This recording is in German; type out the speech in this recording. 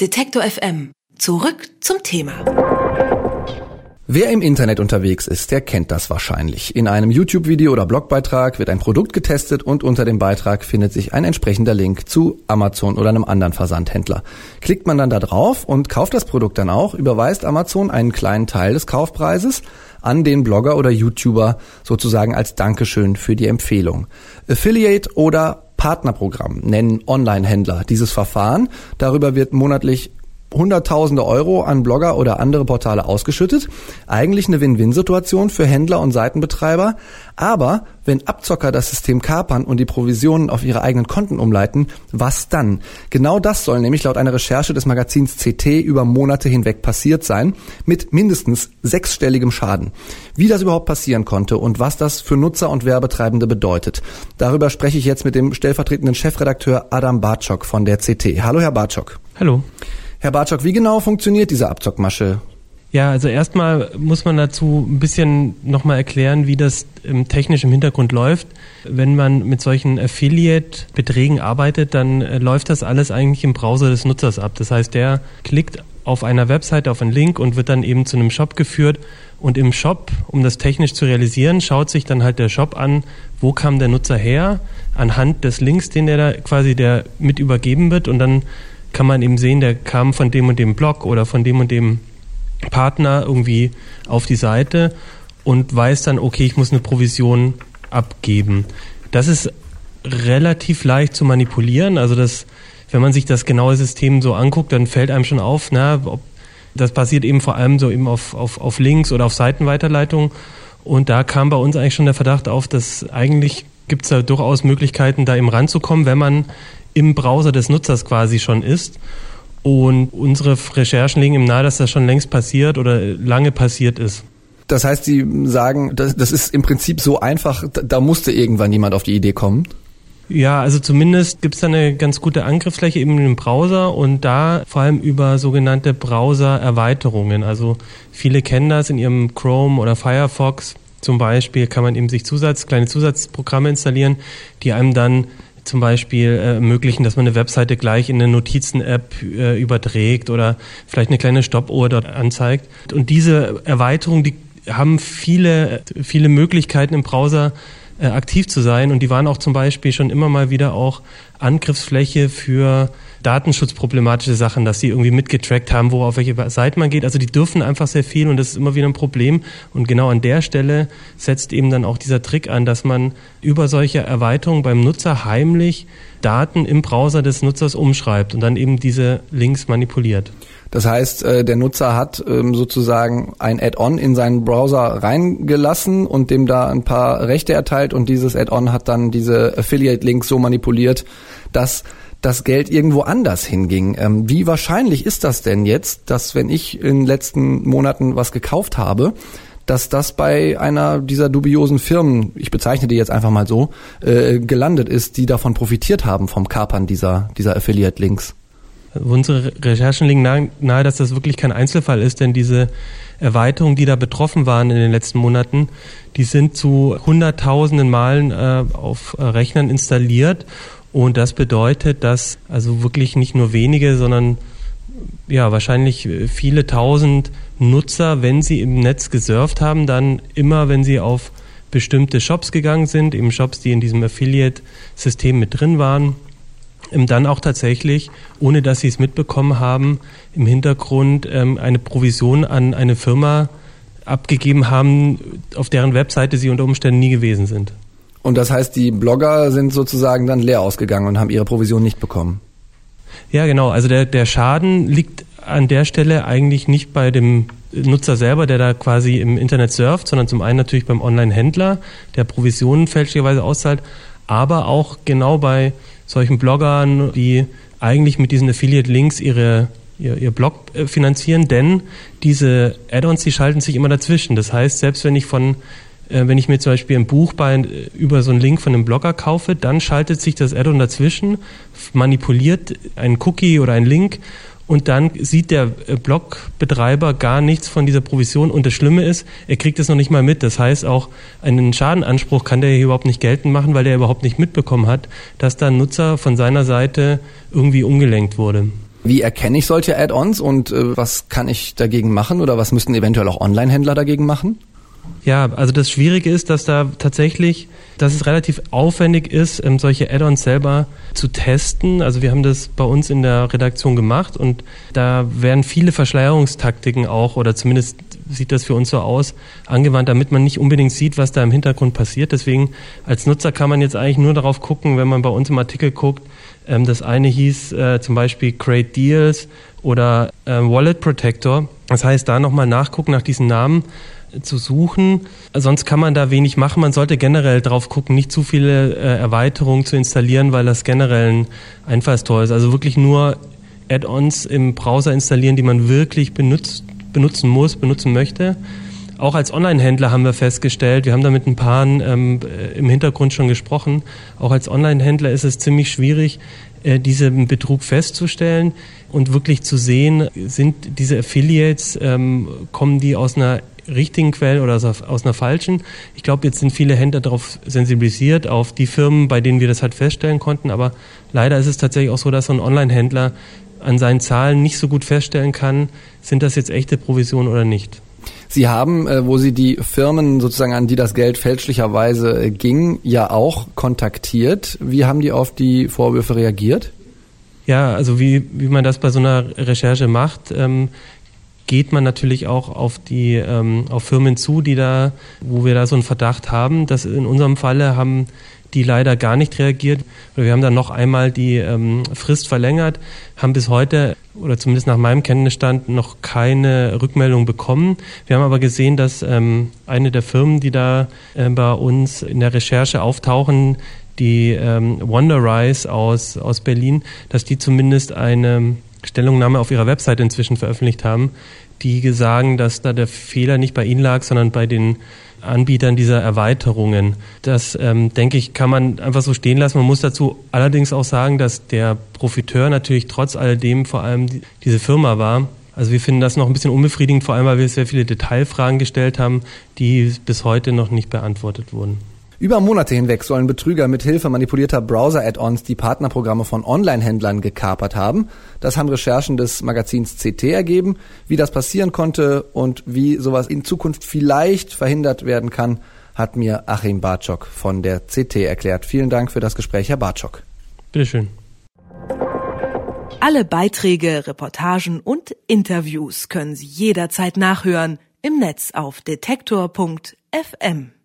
Detektor FM. Zurück zum Thema. Wer im Internet unterwegs ist, der kennt das wahrscheinlich. In einem YouTube-Video oder Blogbeitrag wird ein Produkt getestet und unter dem Beitrag findet sich ein entsprechender Link zu Amazon oder einem anderen Versandhändler. Klickt man dann da drauf und kauft das Produkt dann auch, überweist Amazon einen kleinen Teil des Kaufpreises an den Blogger oder YouTuber sozusagen als Dankeschön für die Empfehlung. Affiliate oder Partnerprogramm nennen Online-Händler dieses Verfahren. Darüber wird monatlich Hunderttausende Euro an Blogger oder andere Portale ausgeschüttet. Eigentlich eine Win-Win-Situation für Händler und Seitenbetreiber. Aber wenn Abzocker das System kapern und die Provisionen auf ihre eigenen Konten umleiten, was dann? Genau das soll nämlich laut einer Recherche des Magazins CT über Monate hinweg passiert sein, mit mindestens 6-stelligem Schaden. Wie das überhaupt passieren konnte und was das für Nutzer und Werbetreibende bedeutet, darüber spreche ich jetzt mit dem stellvertretenden Chefredakteur Adam Barczok von der CT. Hallo, Herr Barczok. Hallo. Herr Barczok, wie genau funktioniert diese Abzockmasche? Ja, also erstmal muss man dazu ein bisschen nochmal erklären, wie das technisch im Hintergrund läuft. Wenn man mit solchen Affiliate-Beträgen arbeitet, dann läuft das alles eigentlich im Browser des Nutzers ab. Das heißt, der klickt auf einer Webseite auf einen Link und wird dann eben zu einem Shop geführt. Und im Shop, um das technisch zu realisieren, schaut sich dann halt der Shop an, wo kam der Nutzer her, anhand des Links, den der da quasi der mit übergeben wird, und dann kann man eben sehen, der kam von dem und dem Blog oder von dem und dem Partner irgendwie auf die Seite und weiß dann, okay, ich muss eine Provision abgeben. Das ist relativ leicht zu manipulieren. Also das, wenn man sich das genaue System so anguckt, dann fällt einem schon auf, das passiert eben vor allem so eben auf Links oder auf Seitenweiterleitungen. Und da kam bei uns eigentlich schon der Verdacht auf, dass eigentlich gibt es da durchaus Möglichkeiten, da eben ranzukommen, wenn man im Browser des Nutzers quasi schon ist. Und unsere Recherchen legen ihm nahe, dass das schon längst passiert oder lange passiert ist. Das heißt, Sie sagen, das ist im Prinzip so einfach, da musste irgendwann jemand auf die Idee kommen? Ja, also zumindest gibt es da eine ganz gute Angriffsfläche eben im Browser und da vor allem über sogenannte Browser-Erweiterungen. Also viele kennen das in ihrem Chrome oder Firefox. Zum Beispiel kann man eben sich kleine Zusatzprogramme installieren, die einem dann zum Beispiel ermöglichen, dass man eine Webseite gleich in eine Notizen-App überträgt oder vielleicht eine kleine Stoppuhr dort anzeigt. Und diese Erweiterungen, die haben viele Möglichkeiten im Browser aktiv zu sein, und die waren auch zum Beispiel schon immer mal wieder auch Angriffsfläche für datenschutzproblematische Sachen, dass sie irgendwie mitgetrackt haben, wo auf welche Seite man geht. Also die dürfen einfach sehr viel und das ist immer wieder ein Problem. Und genau an der Stelle setzt eben dann auch dieser Trick an, dass man über solche Erweiterungen beim Nutzer heimlich Daten im Browser des Nutzers umschreibt und dann eben diese Links manipuliert. Das heißt, der Nutzer hat sozusagen ein Add-on in seinen Browser reingelassen und dem da ein paar Rechte erteilt, und dieses Add-on hat dann diese Affiliate-Links so manipuliert, dass das Geld irgendwo anders hinging. Wie wahrscheinlich ist das denn jetzt, dass wenn ich in den letzten Monaten was gekauft habe, dass das bei einer dieser dubiosen Firmen, ich bezeichne die jetzt einfach mal so, gelandet ist, die davon profitiert haben vom Kapern dieser Affiliate-Links? Unsere Recherchen legen nahe, dass das wirklich kein Einzelfall ist, denn diese Erweiterungen, die da betroffen waren in den letzten Monaten, die sind zu hunderttausenden Malen auf Rechnern installiert, und das bedeutet, dass also wirklich nicht nur wenige, sondern ja wahrscheinlich viele tausend Nutzer, wenn sie im Netz gesurft haben, dann immer, wenn sie auf bestimmte Shops gegangen sind, eben Shops, die in diesem Affiliate-System mit drin waren, dann auch tatsächlich, ohne dass sie es mitbekommen haben, im Hintergrund eine Provision an eine Firma abgegeben haben, auf deren Webseite sie unter Umständen nie gewesen sind. Und das heißt, die Blogger sind sozusagen dann leer ausgegangen und haben ihre Provision nicht bekommen? Ja, genau. Also der Schaden liegt an der Stelle eigentlich nicht bei dem Nutzer selber, der da quasi im Internet surft, sondern zum einen natürlich beim Online-Händler, der Provisionen fälschlicherweise auszahlt, aber auch genau bei solchen Bloggern, die eigentlich mit diesen Affiliate-Links ihr Blog finanzieren, denn diese Add-ons, die schalten sich immer dazwischen. Das heißt, selbst wenn ich mir zum Beispiel ein Buch über so einen Link von einem Blogger kaufe, dann schaltet sich das Add-on dazwischen, manipuliert einen Cookie oder einen Link, und dann sieht der Blogbetreiber gar nichts von dieser Provision, und das Schlimme ist, er kriegt es noch nicht mal mit. Das heißt, auch einen Schadenanspruch kann der hier überhaupt nicht geltend machen, weil der überhaupt nicht mitbekommen hat, dass da ein Nutzer von seiner Seite irgendwie umgelenkt wurde. Wie erkenne ich solche Add-ons und was kann ich dagegen machen oder was müssten eventuell auch Online-Händler dagegen machen? Ja, also das Schwierige ist, dass es relativ aufwendig ist, solche Add-ons selber zu testen. Also wir haben das bei uns in der Redaktion gemacht und da werden viele Verschleierungstaktiken auch, oder zumindest sieht das für uns so aus, angewandt, damit man nicht unbedingt sieht, was da im Hintergrund passiert. Deswegen als Nutzer kann man jetzt eigentlich nur darauf gucken, wenn man bei uns im Artikel guckt. Das eine hieß zum Beispiel Great Deals oder Wallet Protector. Das heißt, da nochmal nachgucken nach diesen Namen zu suchen. Sonst kann man da wenig machen. Man sollte generell drauf gucken, nicht zu viele Erweiterungen zu installieren, weil das generell ein Einfallstor ist. Also wirklich nur Add-ons im Browser installieren, die man wirklich benutzen möchte. Auch als Online-Händler haben wir festgestellt, wir haben da mit ein paar im Hintergrund schon gesprochen, auch als Online-Händler ist es ziemlich schwierig, diesen Betrug festzustellen und wirklich zu sehen, sind diese Affiliates, kommen die aus einer richtigen Quelle oder aus einer falschen. Ich glaube, jetzt sind viele Händler darauf sensibilisiert, auf die Firmen, bei denen wir das halt feststellen konnten, aber leider ist es tatsächlich auch so, dass so ein Online-Händler an seinen Zahlen nicht so gut feststellen kann, sind das jetzt echte Provisionen oder nicht. Sie haben, wo Sie die Firmen sozusagen, an die das Geld fälschlicherweise ging, ja auch kontaktiert. Wie haben die auf die Vorwürfe reagiert? Ja, also wie man das bei so einer Recherche macht, geht man natürlich auch auf Firmen zu, wo wir da so einen Verdacht haben. Dass in unserem Falle haben die leider gar nicht reagiert. Wir haben dann noch einmal die Frist verlängert, haben bis heute oder zumindest nach meinem Kenntnisstand noch keine Rückmeldung bekommen. Wir haben aber gesehen, dass eine der Firmen, die da bei uns in der Recherche auftauchen, die Wonderrise aus Berlin, dass die zumindest eine Stellungnahme auf ihrer Website inzwischen veröffentlicht haben, die sagen, dass da der Fehler nicht bei ihnen lag, sondern bei den Anbietern dieser Erweiterungen. Das, denke ich, kann man einfach so stehen lassen. Man muss dazu allerdings auch sagen, dass der Profiteur natürlich trotz alledem vor allem diese Firma war. Also wir finden das noch ein bisschen unbefriedigend, vor allem weil wir sehr viele Detailfragen gestellt haben, die bis heute noch nicht beantwortet wurden. Über Monate hinweg sollen Betrüger mit Hilfe manipulierter Browser-Add-ons die Partnerprogramme von Online-Händlern gekapert haben. Das haben Recherchen des Magazins CT ergeben. Wie das passieren konnte und wie sowas in Zukunft vielleicht verhindert werden kann, hat mir Achim Barczok von der CT erklärt. Vielen Dank für das Gespräch, Herr Barczok. Bitteschön. Alle Beiträge, Reportagen und Interviews können Sie jederzeit nachhören im Netz auf detektor.fm.